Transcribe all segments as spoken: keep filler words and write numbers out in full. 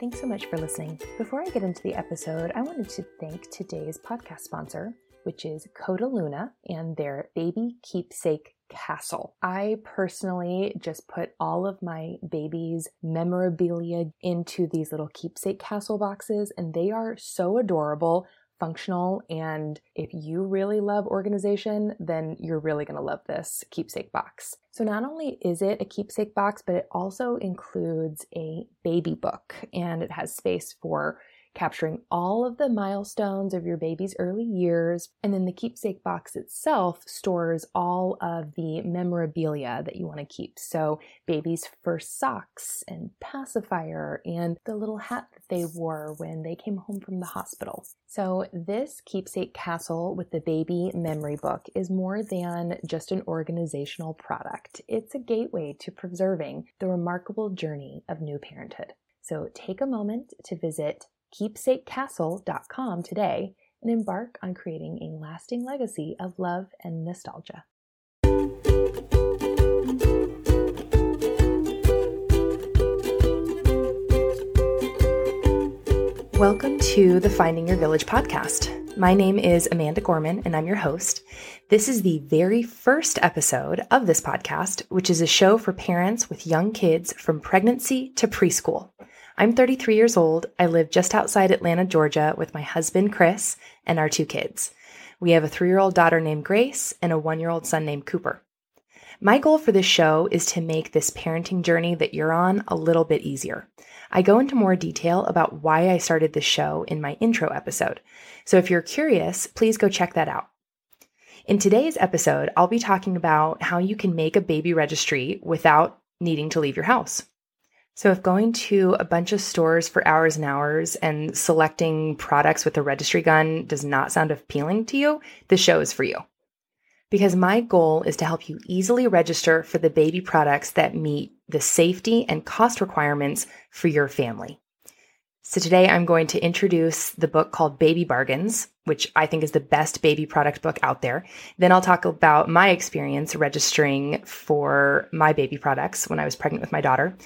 Thanks so much for listening. Before I get into the episode, I wanted to thank today's podcast sponsor, which is Coda Luna and their Baby Keepsake Castle. I personally just put all of my baby's memorabilia into these little keepsake castle boxes, and they are so adorable, functional, and if you really love organization, then you're really going to love this keepsake box. So not only is it a keepsake box, but it also includes a baby book, and it has space for capturing all of the milestones of your baby's early years. And then the keepsake box itself stores all of the memorabilia that you want to keep. So baby's first socks and pacifier and the little hat that they wore when they came home from the hospital. So this keepsake castle with the baby memory book is more than just an organizational product. It's a gateway to preserving the remarkable journey of new parenthood. So take a moment to visit keepsake castle dot com today and embark on creating a lasting legacy of love and nostalgia. Welcome to the Finding Your Village podcast. My name is Amanda Gorman, and I'm your host. This is the very first episode of this podcast, which is a show for parents with young kids from pregnancy to preschool. I'm thirty-three years old. I live just outside Atlanta, Georgia with my husband, Chris, and our two kids. We have a three-year-old daughter named Grace and a one-year-old son named Cooper. My goal for this show is to make this parenting journey that you're on a little bit easier. I go into more detail about why I started this show in my intro episode. So if you're curious, please go check that out. In today's episode, I'll be talking about how you can make a baby registry without needing to leave your house. So if going to a bunch of stores for hours and hours and selecting products with a registry gun does not sound appealing to you, this show is for you. Because my goal is to help you easily register for the baby products that meet the safety and cost requirements for your family. So today I'm going to introduce the book called Baby Bargains, which I think is the best baby product book out there. Then I'll talk about my experience registering for my baby products when I was pregnant with my daughter.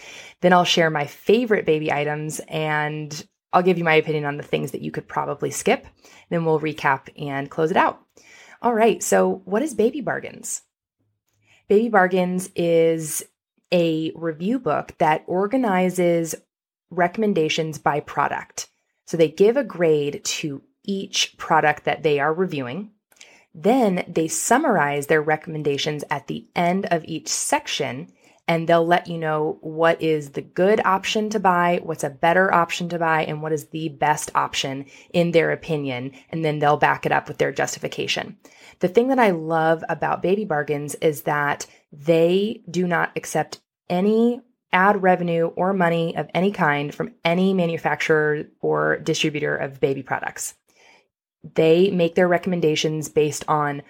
Then I'll share my favorite baby items, and I'll give you my opinion on the things that you could probably skip. Then we'll recap and close it out. All right, so what is Baby Bargains? Baby Bargains is a review book that organizes recommendations by product. So they give a grade to each product that they are reviewing. Then they summarize their recommendations at the end of each section, and they'll let you know what is the good option to buy, what's a better option to buy, and what is the best option in their opinion. And then they'll back it up with their justification. The thing that I love about Baby Bargains is that they do not accept any ad revenue or money of any kind from any manufacturer or distributor of baby products. They make their recommendations based on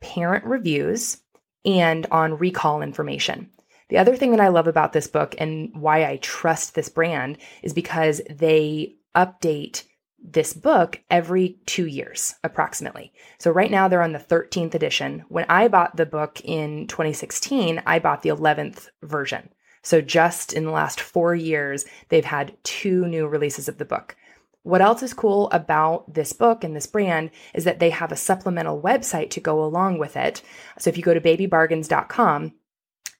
parent reviews and on recall information. The other thing that I love about this book and why I trust this brand is because they update this book every two years, approximately. So right now they're on the thirteenth edition. When I bought the book in twenty sixteen, I bought the eleventh version. So just in the last four years, they've had two new releases of the book. What else is cool about this book and this brand is that they have a supplemental website to go along with it. So if you go to baby bargains dot com,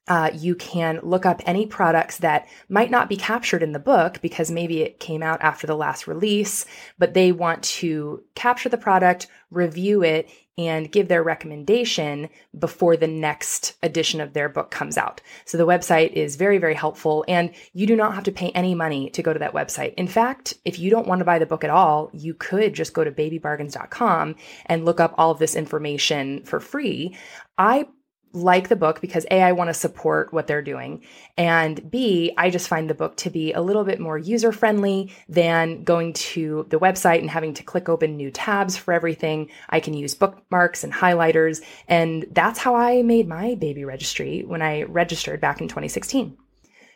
Uh, you can look up any products that might not be captured in the book because maybe it came out after the last release, but they want to capture the product, review it, and give their recommendation before the next edition of their book comes out. So the website is very, very helpful, and you do not have to pay any money to go to that website. In fact, if you don't want to buy the book at all, you could just go to baby bargains dot com and look up all of this information for free. I like the book because A, I want to support what they're doing, and B, I just find the book to be a little bit more user-friendly than going to the website and having to click open new tabs for everything. I can use bookmarks and highlighters, and that's how I made my baby registry when I registered back in twenty sixteen.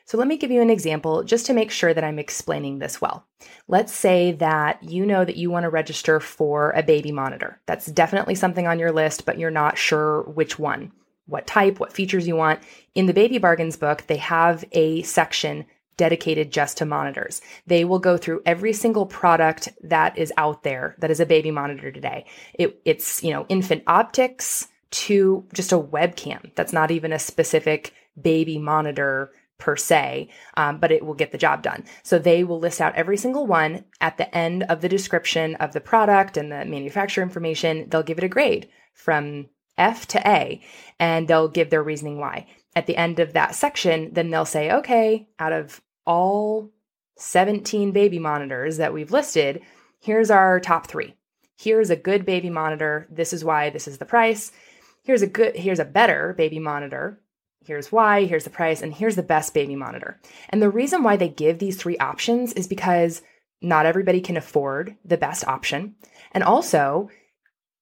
So let me give you an example just to make sure that I'm explaining this well. Let's say that you know that you want to register for a baby monitor. That's definitely something on your list, but you're not sure which one, what type, what features you want. In the Baby Bargains book, they have a section dedicated just to monitors. They will go through every single product that is out there that is a baby monitor today. It, it's, you know, infant optics to just a webcam. That's not even a specific baby monitor per se, um, but it will get the job done. So they will list out every single one at the end of the description of the product and the manufacturer information. They'll give it a grade from F to A, and they'll give their reasoning why. At the end of that section, then they'll say, okay, out of all seventeen baby monitors that we've listed, here's our top three. Here's a good baby monitor. This is why. This is the price. Here's a good, here's a better baby monitor. Here's why. Here's the price. And here's the best baby monitor. And the reason why they give these three options is because not everybody can afford the best option. And also,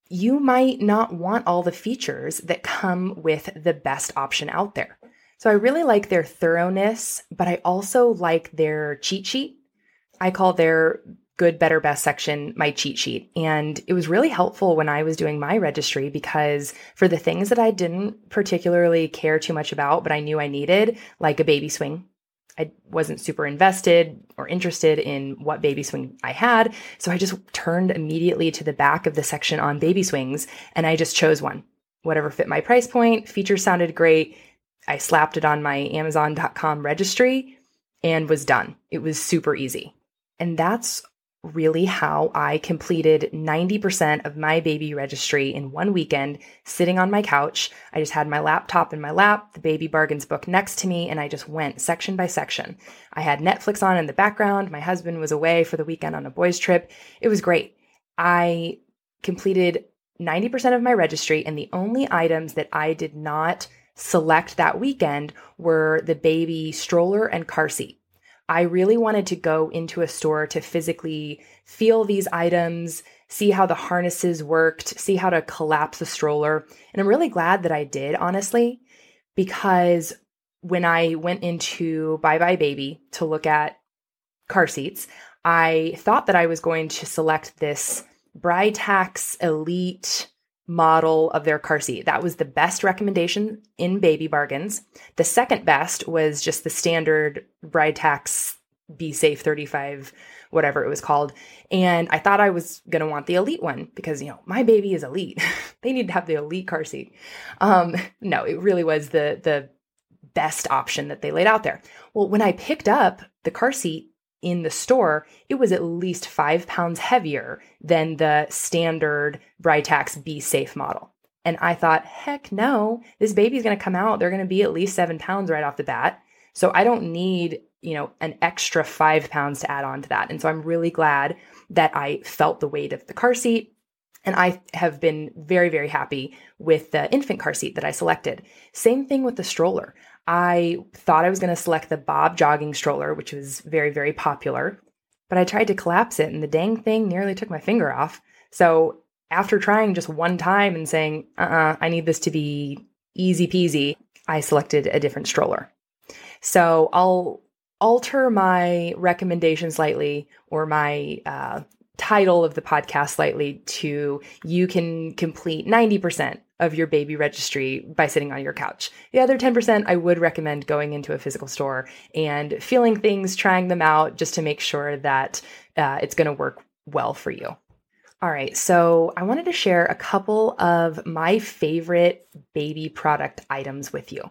you might not want all the features that come with the best option out there. So I really like their thoroughness, but I also like their cheat sheet. I call their good, better, best section my cheat sheet. And it was really helpful when I was doing my registry, because for the things that I didn't particularly care too much about, but I knew I needed, like a baby swing, I wasn't super invested or interested in what baby swing I had. So I just turned immediately to the back of the section on baby swings, and I just chose one, whatever fit my price point. Feature sounded great. I slapped it on my amazon dot com registry and was done. It was super easy. And that's really how I completed ninety percent of my baby registry in one weekend, sitting on my couch. I just had my laptop in my lap, the Baby Bargains book next to me, and I just went section by section. I had Netflix on in the background. My husband was away for the weekend on a boys' trip. It was great. I completed ninety percent of my registry, and the only items that I did not select that weekend were the baby stroller and car seat. I really wanted to go into a store to physically feel these items, see how the harnesses worked, see how to collapse a stroller. And I'm really glad that I did, honestly, because when I went into Bye Bye Baby to look at car seats, I thought that I was going to select this Britax Elite model of their car seat. That was the best recommendation in Baby Bargains. The second best was just the standard Britax Be Safe thirty-five, whatever it was called. And I thought I was going to want the Elite one because, you know, my baby is elite. They need to have the Elite car seat. Um, no, it really was the, the best option that they laid out there. Well, when I picked up the car seat in the store, it was at least five pounds heavier than the standard Britax Be Safe model. And I thought, heck no, this baby's going to come out. They're going to be at least seven pounds right off the bat. So I don't need, you know, an extra five pounds to add on to that. And so I'm really glad that I felt the weight of the car seat. And I have been very, very happy with the infant car seat that I selected. Same thing with the stroller. I thought I was going to select the Bob jogging stroller, which was very, very popular, but I tried to collapse it and the dang thing nearly took my finger off. So after trying just one time and saying, uh-uh, I need this to be easy peasy, I selected a different stroller. So I'll alter my recommendation slightly, or my uh, title of the podcast slightly, to you can complete ninety percent of your baby registry by sitting on your couch. The other ten percent, I would recommend going into a physical store and feeling things, trying them out, just to make sure that uh, it's going to work well for you. All right, so I wanted to share a couple of my favorite baby product items with you.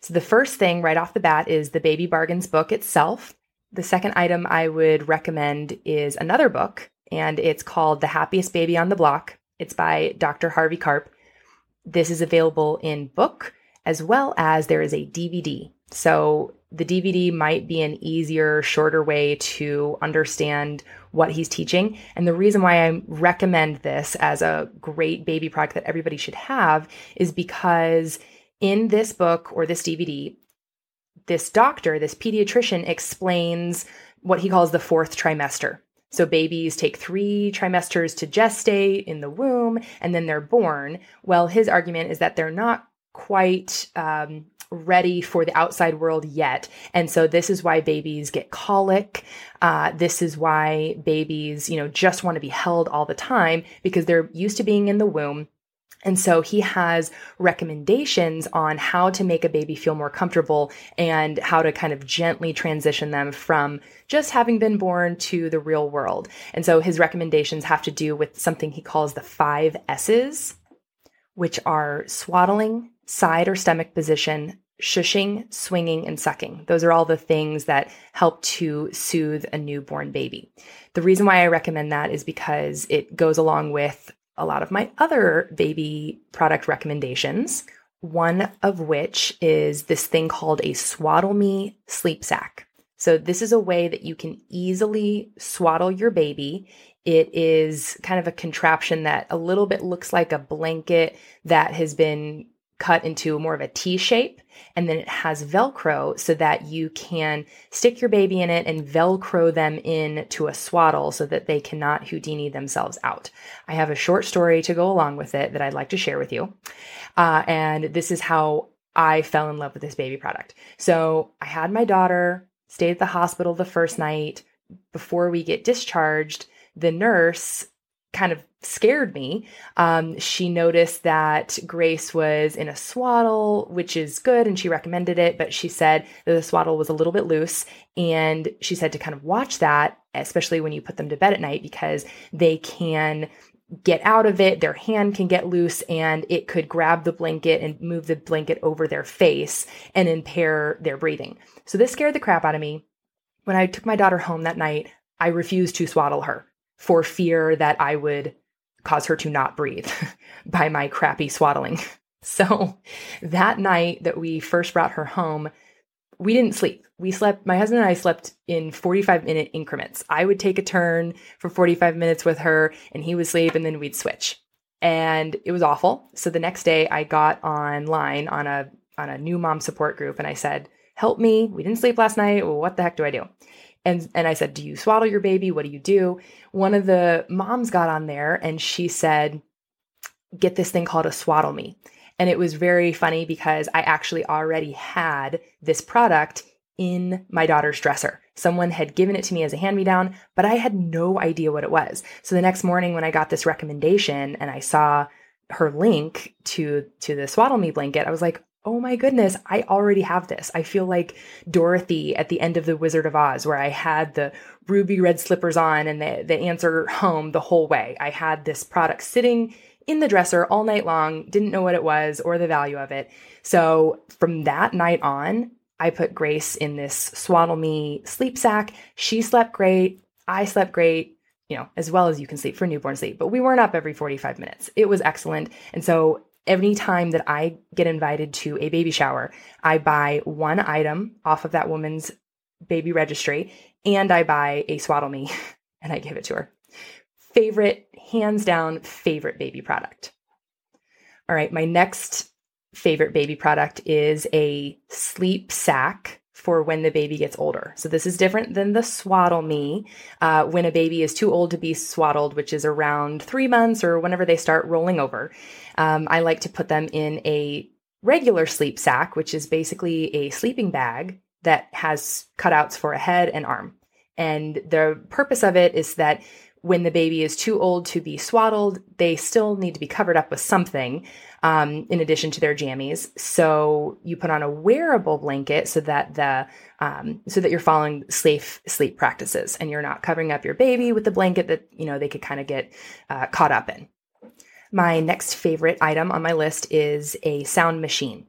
So the first thing right off the bat is the Baby Bargains book itself. The second item I would recommend is another book, and it's called The Happiest Baby on the Block. It's by Doctor Harvey Karp. This is available in book, as well as there is a D V D. So the D V D might be an easier, shorter way to understand what he's teaching. And the reason why I recommend this as a great baby product that everybody should have is because in this book, or this D V D, this doctor, this pediatrician, explains what he calls the fourth trimester. So babies take three trimesters to gestate in the womb, and then they're born. Well, his argument is that they're not quite um, ready for the outside world yet. And so this is why babies get colic. Uh, this is why babies, you know, just want to be held all the time, because they're used to being in the womb. And so he has recommendations on how to make a baby feel more comfortable and how to kind of gently transition them from just having been born to the real world. And so his recommendations have to do with something he calls the five S's, which are swaddling, side or stomach position, shushing, swinging, and sucking. Those are all the things that help to soothe a newborn baby. The reason why I recommend that is because it goes along with a lot of my other baby product recommendations, one of which is this thing called a SwaddleMe Sleep Sack. So this is a way that you can easily swaddle your baby. It is kind of a contraption that a little bit looks like a blanket that has been cut into more of a T shape, and then it has Velcro so that you can stick your baby in it and Velcro them in to a swaddle so that they cannot Houdini themselves out. I have a short story to go along with it that I'd like to share with you. Uh, and this is how I fell in love with this baby product. So I had my daughter, stayed at the hospital the first night. Before we get discharged, the nurse kind of scared me. Um, she noticed that Grace was in a swaddle, which is good, and she recommended it, but she said that the swaddle was a little bit loose, and she said to kind of watch that, especially when you put them to bed at night, because they can get out of it, their hand can get loose, and it could grab the blanket and move the blanket over their face and impair their breathing. So this scared the crap out of me. When I took my daughter home that night, I refused to swaddle her for fear that I would cause her to not breathe by my crappy swaddling. So that night that we first brought her home, we didn't sleep. We slept, my husband and I slept in forty-five minute increments. I would take a turn for forty-five minutes with her and he would sleep, and then we'd switch. And it was awful. So the next day I got online on a, on a new mom support group and I said, help me. We didn't sleep last night. Well, what the heck do I do? And and I said, do you swaddle your baby? What do you do? One of the moms got on there and she said, get this thing called a SwaddleMe. And it was very funny because I actually already had this product in my daughter's dresser. Someone had given it to me as a hand-me-down, but I had no idea what it was. So the next morning when I got this recommendation and I saw her link to, to the SwaddleMe blanket, I was like, oh my goodness, I already have this. I feel like Dorothy at the end of The Wizard of Oz, where I had the ruby red slippers on and the, the answer home the whole way. I had this product sitting in the dresser all night long, didn't know what it was or the value of it. So from that night on, I put Grace in this SwaddleMe sleep sack. She slept great. I slept great, you know, as well as you can sleep for newborn sleep, but we weren't up every forty-five minutes. It was excellent. And so every time that I get invited to a baby shower, I buy one item off of that woman's baby registry and I buy a SwaddleMe and I give it to her. Favorite, hands down, favorite baby product. All right, my next favorite baby product is a sleep sack for when the baby gets older. So this is different than the SwaddleMe. Uh, when a baby is too old to be swaddled, which is around three months or whenever they start rolling over, um, I like to put them in a regular sleep sack, which is basically a sleeping bag that has cutouts for a head and arm. And the purpose of it is that when the baby is too old to be swaddled, they still need to be covered up with something um, in addition to their jammies. So you put on a wearable blanket so that the um, so that you're following safe sleep practices and you're not covering up your baby with the blanket that, you know, they could kind of get uh, caught up in. My next favorite item on my list is a sound machine.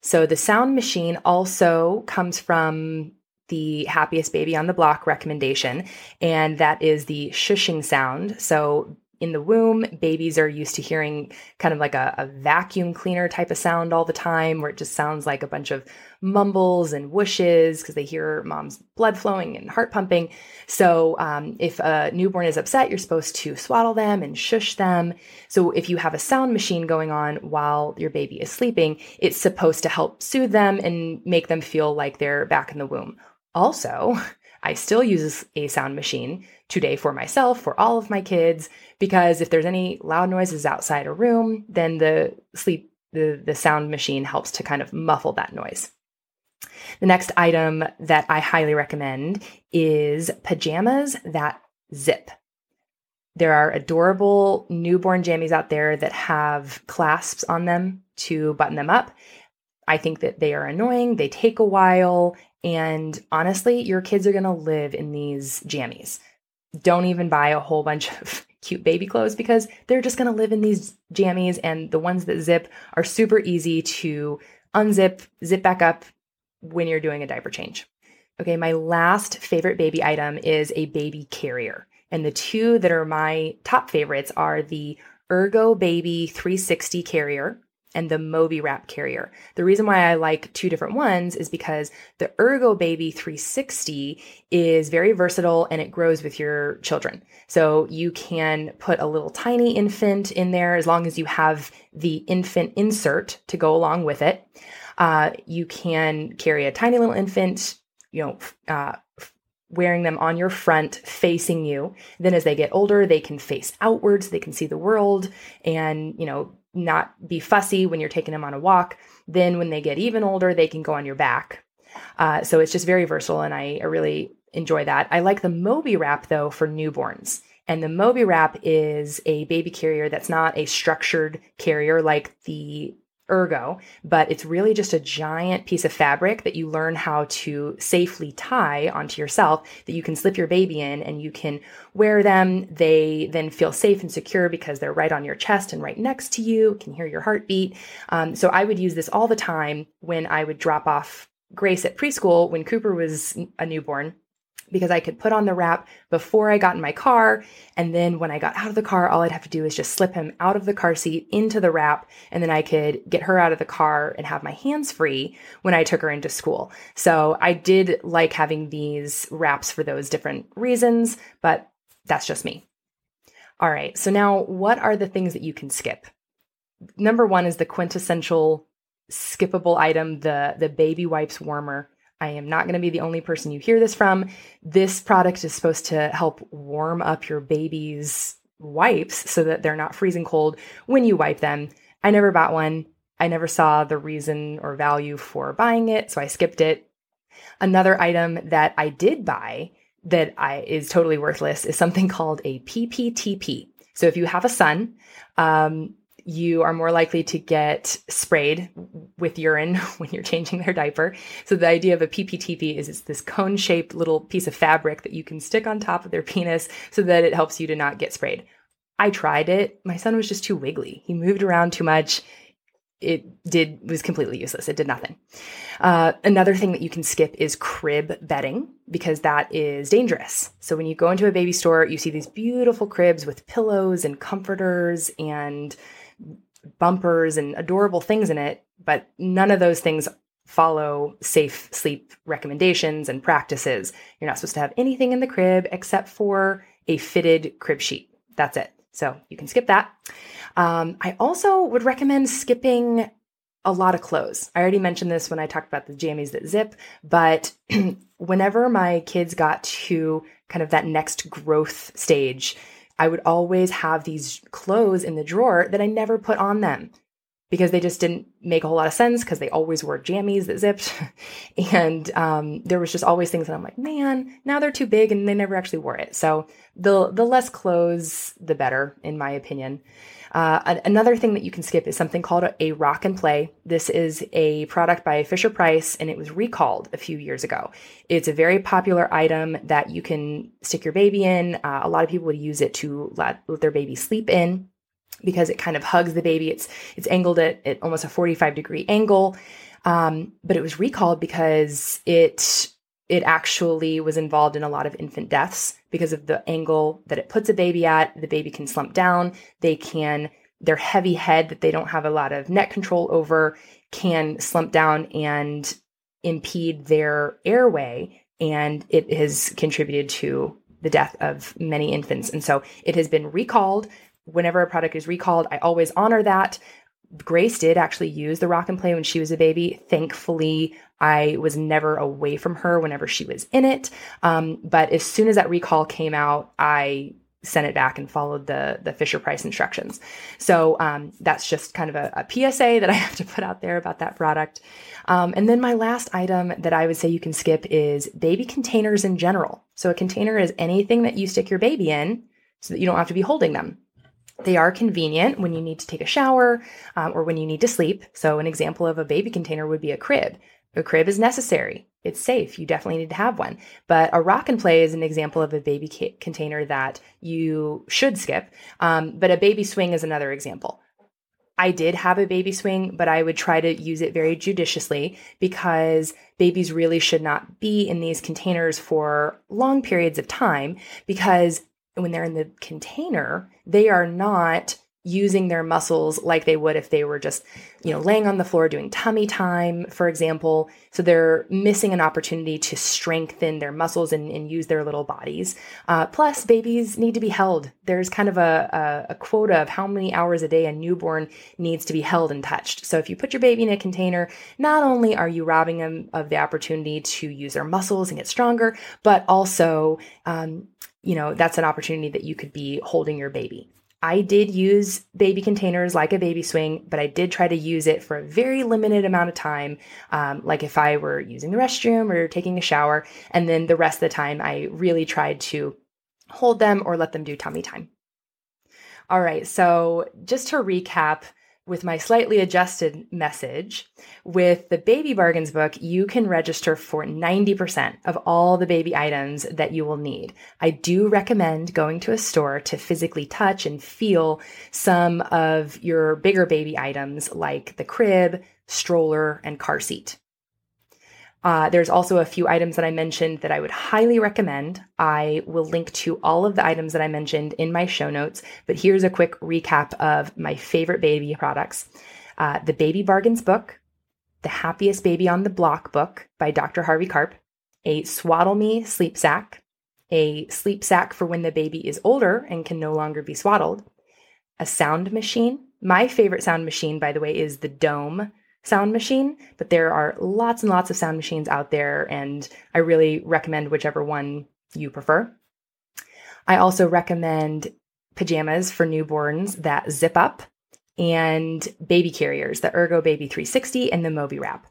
So the sound machine also comes from The Happiest Baby on the Block recommendation, and that is the shushing sound. So in the womb, babies are used to hearing kind of like a, a vacuum cleaner type of sound all the time, where it just sounds like a bunch of mumbles and whooshes because they hear mom's blood flowing and heart pumping. So um, if a newborn is upset, you're supposed to swaddle them and shush them. So if you have a sound machine going on while your baby is sleeping, it's supposed to help soothe them and make them feel like they're back in the womb. Also, I still use a sound machine today for myself, for all of my kids, because if there's any loud noises outside a room, then the sleep, the, the sound machine helps to kind of muffle that noise. The next item that I highly recommend is pajamas that zip. There are adorable newborn jammies out there that have clasps on them to button them up. I think that they are annoying. They take a while. And honestly, your kids are going to live in these jammies. Don't even buy a whole bunch of cute baby clothes because they're just going to live in these jammies. And the ones that zip are super easy to unzip, zip back up when you're doing a diaper change. Okay, my last favorite baby item is a baby carrier. And the two that are my top favorites are the Ergo Baby three sixty Carrier and the Moby Wrap Carrier. The reason why I like two different ones is because the Ergo Baby three sixty is very versatile and it grows with your children. So you can put a little tiny infant in there as long as you have the infant insert to go along with it. Uh, you can carry a tiny little infant, you know, uh, wearing them on your front, facing you. Then as they get older, they can face outwards, they can see the world and, you know, not be fussy when you're taking them on a walk. Then when they get even older, they can go on your back. Uh, so it's just very versatile and I, I really enjoy that. I like the Moby Wrap though for newborns. And the Moby Wrap is a baby carrier that's not a structured carrier like the Ergo, but it's really just a giant piece of fabric that you learn how to safely tie onto yourself that you can slip your baby in and you can wear them. They then feel safe and secure because they're right on your chest and right next to you. You can hear your heartbeat. Um, so I would use this all the time when I would drop off Grace at preschool when Cooper was a newborn, because I could put on the wrap before I got in my car. And then when I got out of the car, all I'd have to do is just slip him out of the car seat into the wrap. And then I could get her out of the car and have my hands free when I took her into school. So I did like having these wraps for those different reasons, but that's just me. All right. So now what are the things that you can skip? Number one is the quintessential skippable item, the, the baby wipes warmer. I am not going to be the only person you hear this from. This product is supposed to help warm up your baby's wipes so that they're not freezing cold when you wipe them. I never bought one. I never saw the reason or value for buying it, so I skipped it. Another item that I did buy that I, is totally worthless is something called a P P T P. So if you have a son, um, you are more likely to get sprayed with urine when you're changing their diaper. So the idea of a P P T P is it's this cone-shaped little piece of fabric that you can stick on top of their penis so that it helps you to not get sprayed. I tried it. My son was just too wiggly. He moved around too much. It did was completely useless. It did nothing. Uh, another thing that you can skip is crib bedding because that is dangerous. So when you go into a baby store, you see these beautiful cribs with pillows and comforters and bumpers and adorable things in it, but none of those things follow safe sleep recommendations and practices. You're not supposed to have anything in the crib except for a fitted crib sheet. That's it. So you can skip that. Um, I also would recommend skipping a lot of clothes. I already mentioned this when I talked about the jammies that zip, but whenever my kids got to kind of that next growth stage, I would always have these clothes in the drawer that I never put on them because they just didn't make a whole lot of sense because they always wore jammies that zipped. And um, there was just always things that I'm like, man, now they're too big and they never actually wore it. So the the less clothes, the better, in my opinion. Uh, another thing that you can skip is something called a, a Rock and Play. This is a product by Fisher Price, and it was recalled a few years ago. It's a very popular item that you can stick your baby in. Uh, a lot of people would use it to let, let their baby sleep in because it kind of hugs the baby. It's it's angled at, at almost a forty-five degree angle, um, but it was recalled because it it actually was involved in a lot of infant deaths because of the angle that it puts a baby at. The baby can slump down. They can, their heavy head that they don't have a lot of neck control over can slump down and impede their airway. And it has contributed to the death of many infants. And so it has been recalled. Whenever a product is recalled, I always honor that. Grace did actually use the Rock and Play when she was a baby. Thankfully, I was never away from her whenever she was in it. Um, but as soon as that recall came out, I sent it back and followed the, the Fisher Price instructions. So um, that's just kind of a, a P S A that I have to put out there about that product. Um, and then my last item that I would say you can skip is baby containers in general. So a container is anything that you stick your baby in so that you don't have to be holding them. They are convenient when you need to take a shower um, or when you need to sleep. So an example of a baby container would be a crib. A crib is necessary. It's safe. You definitely need to have one. But a Rock and Play is an example of a baby ca- container that you should skip. Um, but a baby swing is another example. I did have a baby swing, but I would try to use it very judiciously because babies really should not be in these containers for long periods of time, because when they're in the container, they are not using their muscles like they would if they were just, you know, laying on the floor doing tummy time, for example. So they're missing an opportunity to strengthen their muscles and, and use their little bodies. Uh, plus, babies need to be held. There's kind of a, a, a quota of how many hours a day a newborn needs to be held and touched. So if you put your baby in a container, not only are you robbing them of the opportunity to use their muscles and get stronger, but also, um, you know, that's an opportunity that you could be holding your baby. I did use baby containers like a baby swing, but I did try to use it for a very limited amount of time, um, like if I were using the restroom or taking a shower, and then the rest of the time I really tried to hold them or let them do tummy time. All right, so just to recap, with my slightly adjusted message, with the Baby Bargains book, you can register for ninety percent of all the baby items that you will need. I do recommend going to a store to physically touch and feel some of your bigger baby items like the crib, stroller, and car seat. Uh, there's also a few items that I mentioned that I would highly recommend. I will link to all of the items that I mentioned in my show notes, but here's a quick recap of my favorite baby products. Uh, the Baby Bargains book, The Happiest Baby on the Block book by Doctor Harvey Karp, a SwaddleMe Sleep Sack, a sleep sack for when the baby is older and can no longer be swaddled, a sound machine. My favorite sound machine, by the way, is the Dome sound machine, but there are lots and lots of sound machines out there, and I really recommend whichever one you prefer. I also recommend pajamas for newborns that zip up, and baby carriers, the Ergo Baby three sixty and the Moby Wrap.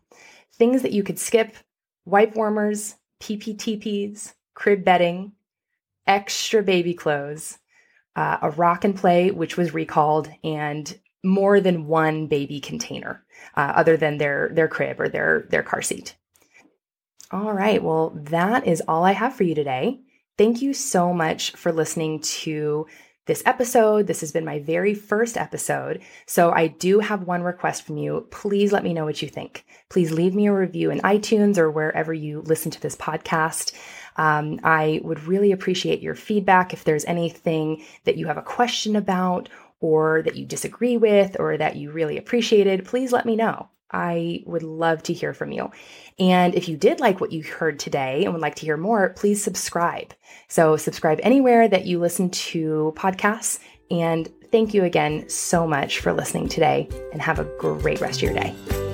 Things that you could skip: wipe warmers, P P T Ps, crib bedding, extra baby clothes, uh, a Rock and Play, which was recalled, and more than one baby container, uh, other than their, their crib or their, their car seat. All right. Well, that is all I have for you today. Thank you so much for listening to this episode. This has been my very first episode. So I do have one request from you. Please let me know what you think. Please leave me a review in iTunes or wherever you listen to this podcast. Um, I would really appreciate your feedback. If there's anything that you have a question about or that you disagree with, or that you really appreciated, please let me know. I would love to hear from you. And if you did like what you heard today and would like to hear more, please subscribe. So subscribe anywhere that you listen to podcasts. And thank you again so much for listening today, and have a great rest of your day.